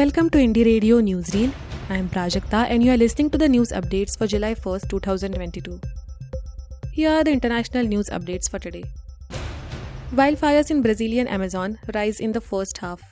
Welcome to Indie Radio Newsreel. I am Prajakta and you are listening to the news updates for July 1st, 2022. Here are the international news updates for today. Wildfires in Brazilian Amazon rise in the first half.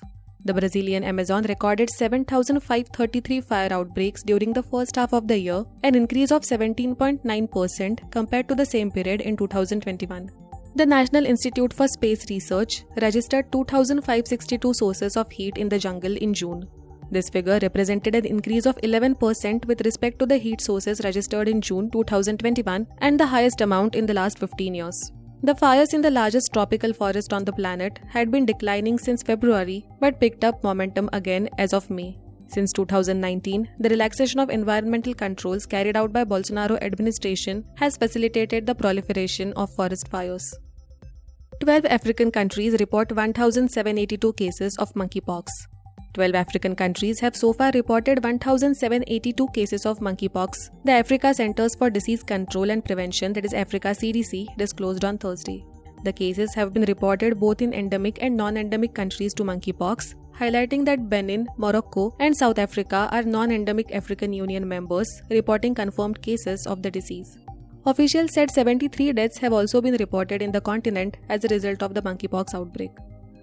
The Brazilian Amazon recorded 7,533 fire outbreaks during the first half of the year, an increase of 17.9% compared to the same period in 2021. The National Institute for Space Research registered 2,562 sources of heat in the jungle in June. This figure represented an increase of 11% with respect to the heat sources registered in June 2021 and the highest amount in the last 15 years. The fires in the largest tropical forest on the planet had been declining since February but picked up momentum again as of May. Since 2019, the relaxation of environmental controls carried out by Bolsonaro administration has facilitated the proliferation of forest fires. 12 African countries report 1,782 cases of monkeypox. 12 African countries have so far reported 1,782 cases of monkeypox, the Africa Centers for Disease Control and Prevention, that is Africa CDC, disclosed on Thursday. The cases have been reported both in endemic and non-endemic countries to monkeypox, highlighting that Benin, Morocco, and South Africa are non-endemic African Union members reporting confirmed cases of the disease. Officials said 73 deaths have also been reported in the continent as a result of the monkeypox outbreak.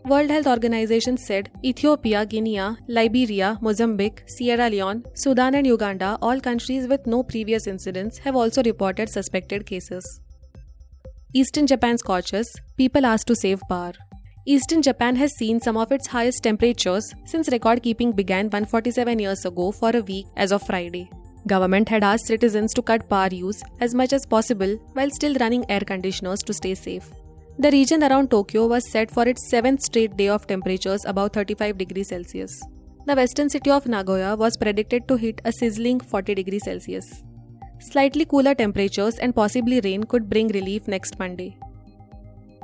World Health Organization said Ethiopia, Guinea, Liberia, Mozambique, Sierra Leone, Sudan and Uganda, all countries with no previous incidents, have also reported suspected cases. Eastern Japan scorches, people asked to save power. Eastern Japan has seen some of its highest temperatures since record-keeping began 147 years ago for a week as of Friday. Government had asked citizens to cut power use as much as possible while still running air conditioners to stay safe. The region around Tokyo was set for its 7th straight day of temperatures above 35 degrees Celsius. The western city of Nagoya was predicted to hit a sizzling 40 degrees Celsius. Slightly cooler temperatures and possibly rain could bring relief next Monday.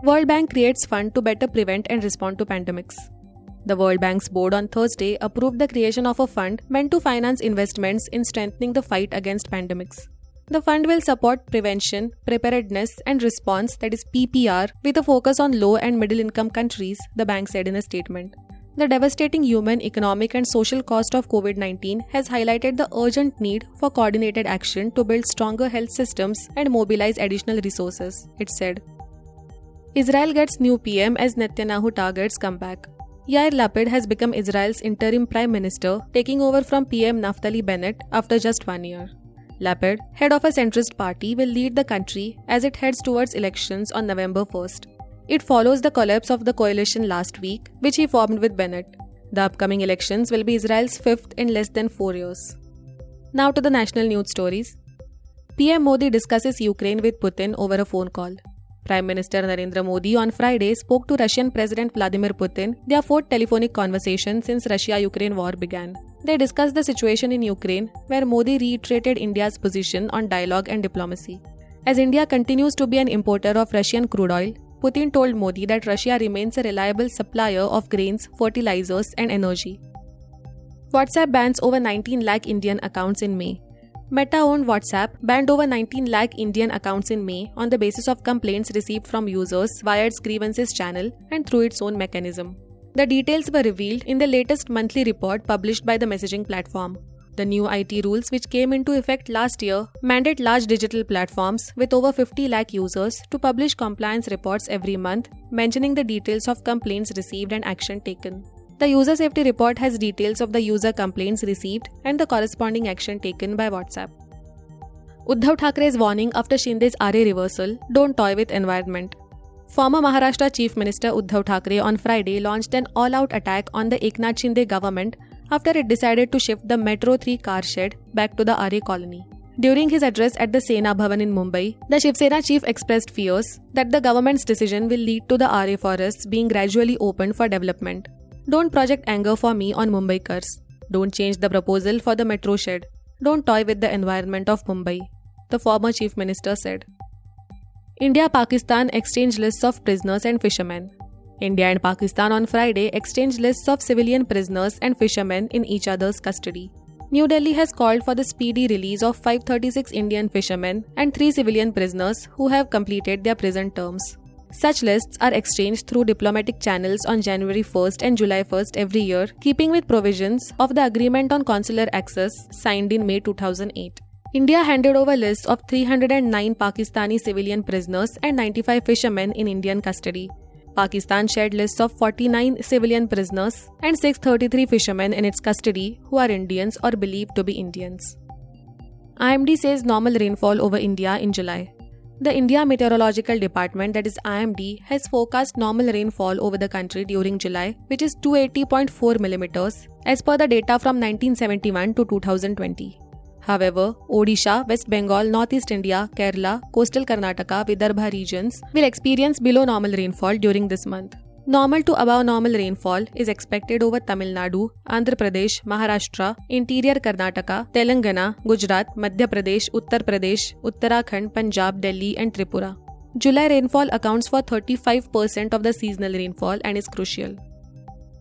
World Bank creates fund to better prevent and respond to pandemics. The World Bank's board on Thursday approved the creation of a fund meant to finance investments in strengthening the fight against pandemics. The fund will support prevention, preparedness and response, that is PPR, with a focus on low and middle income countries, the bank said in a statement. The devastating human, economic and social cost of COVID-19 has highlighted the urgent need for coordinated action to build stronger health systems and mobilize additional resources, it said. Israel gets new PM as Netanyahu targets comeback. Yair Lapid has become Israel's interim prime minister, taking over from PM Naftali Bennett after just 1 year. Lapid, head of a centrist party, will lead the country as it heads towards elections on November 1st. It follows the collapse of the coalition last week, which he formed with Bennett. The upcoming elections will be Israel's fifth in less than 4 years. Now to the national news stories. PM Modi discusses Ukraine with Putin over a phone call. Prime Minister Narendra Modi on Friday spoke to Russian President Vladimir Putin, their fourth telephonic conversation since Russia-Ukraine war began. They discussed the situation in Ukraine, where Modi reiterated India's position on dialogue and diplomacy. As India continues to be an importer of Russian crude oil, Putin told Modi that Russia remains a reliable supplier of grains, fertilizers and energy. WhatsApp bans over 19 lakh Indian accounts in May. Meta-owned WhatsApp banned over 19 lakh Indian accounts in May on the basis of complaints received from users via its grievances channel and through its own mechanism. The details were revealed in the latest monthly report published by the messaging platform. The new IT rules, which came into effect last year, mandate large digital platforms with over 50 lakh users to publish compliance reports every month, mentioning the details of complaints received and action taken. The user safety report has details of the user complaints received and the corresponding action taken by WhatsApp. Uddhav Thackeray's warning after Shinde's RA reversal, don't toy with environment. Former Maharashtra Chief Minister Uddhav Thackeray on Friday launched an all-out attack on the Eknath Shinde government after it decided to shift the Metro 3 car shed back to the RA colony. During his address at the Sena Bhavan in Mumbai, the Shiv Sena chief expressed fears that the government's decision will lead to the RA forests being gradually opened for development. Don't project anger for me on Mumbaikars. Don't change the proposal for the metro shed. Don't toy with the environment of Mumbai, the former chief minister said. India-Pakistan exchange lists of prisoners and fishermen. India and Pakistan on Friday exchanged lists of civilian prisoners and fishermen in each other's custody. New Delhi has called for the speedy release of 536 Indian fishermen and 3 civilian prisoners who have completed their prison terms. Such lists are exchanged through diplomatic channels on January 1st and July 1st every year, keeping with provisions of the Agreement on Consular Access signed in May 2008. India handed over lists of 309 Pakistani civilian prisoners and 95 fishermen in Indian custody. Pakistan shared lists of 49 civilian prisoners and 633 fishermen in its custody who are Indians or believed to be Indians. IMD says normal rainfall over India in July. The India Meteorological Department, that is IMD, has forecast normal rainfall over the country during July, which is 280.4 mm as per the data from 1971 to 2020. However, Odisha, West Bengal, Northeast India, Kerala, Coastal Karnataka, Vidarbha regions will experience below normal rainfall during this month. Normal to above normal rainfall is expected over Tamil Nadu, Andhra Pradesh, Maharashtra, Interior Karnataka, Telangana, Gujarat, Madhya Pradesh, Uttar Pradesh, Uttarakhand, Punjab, Delhi and Tripura. July rainfall accounts for 35% of the seasonal rainfall and is crucial.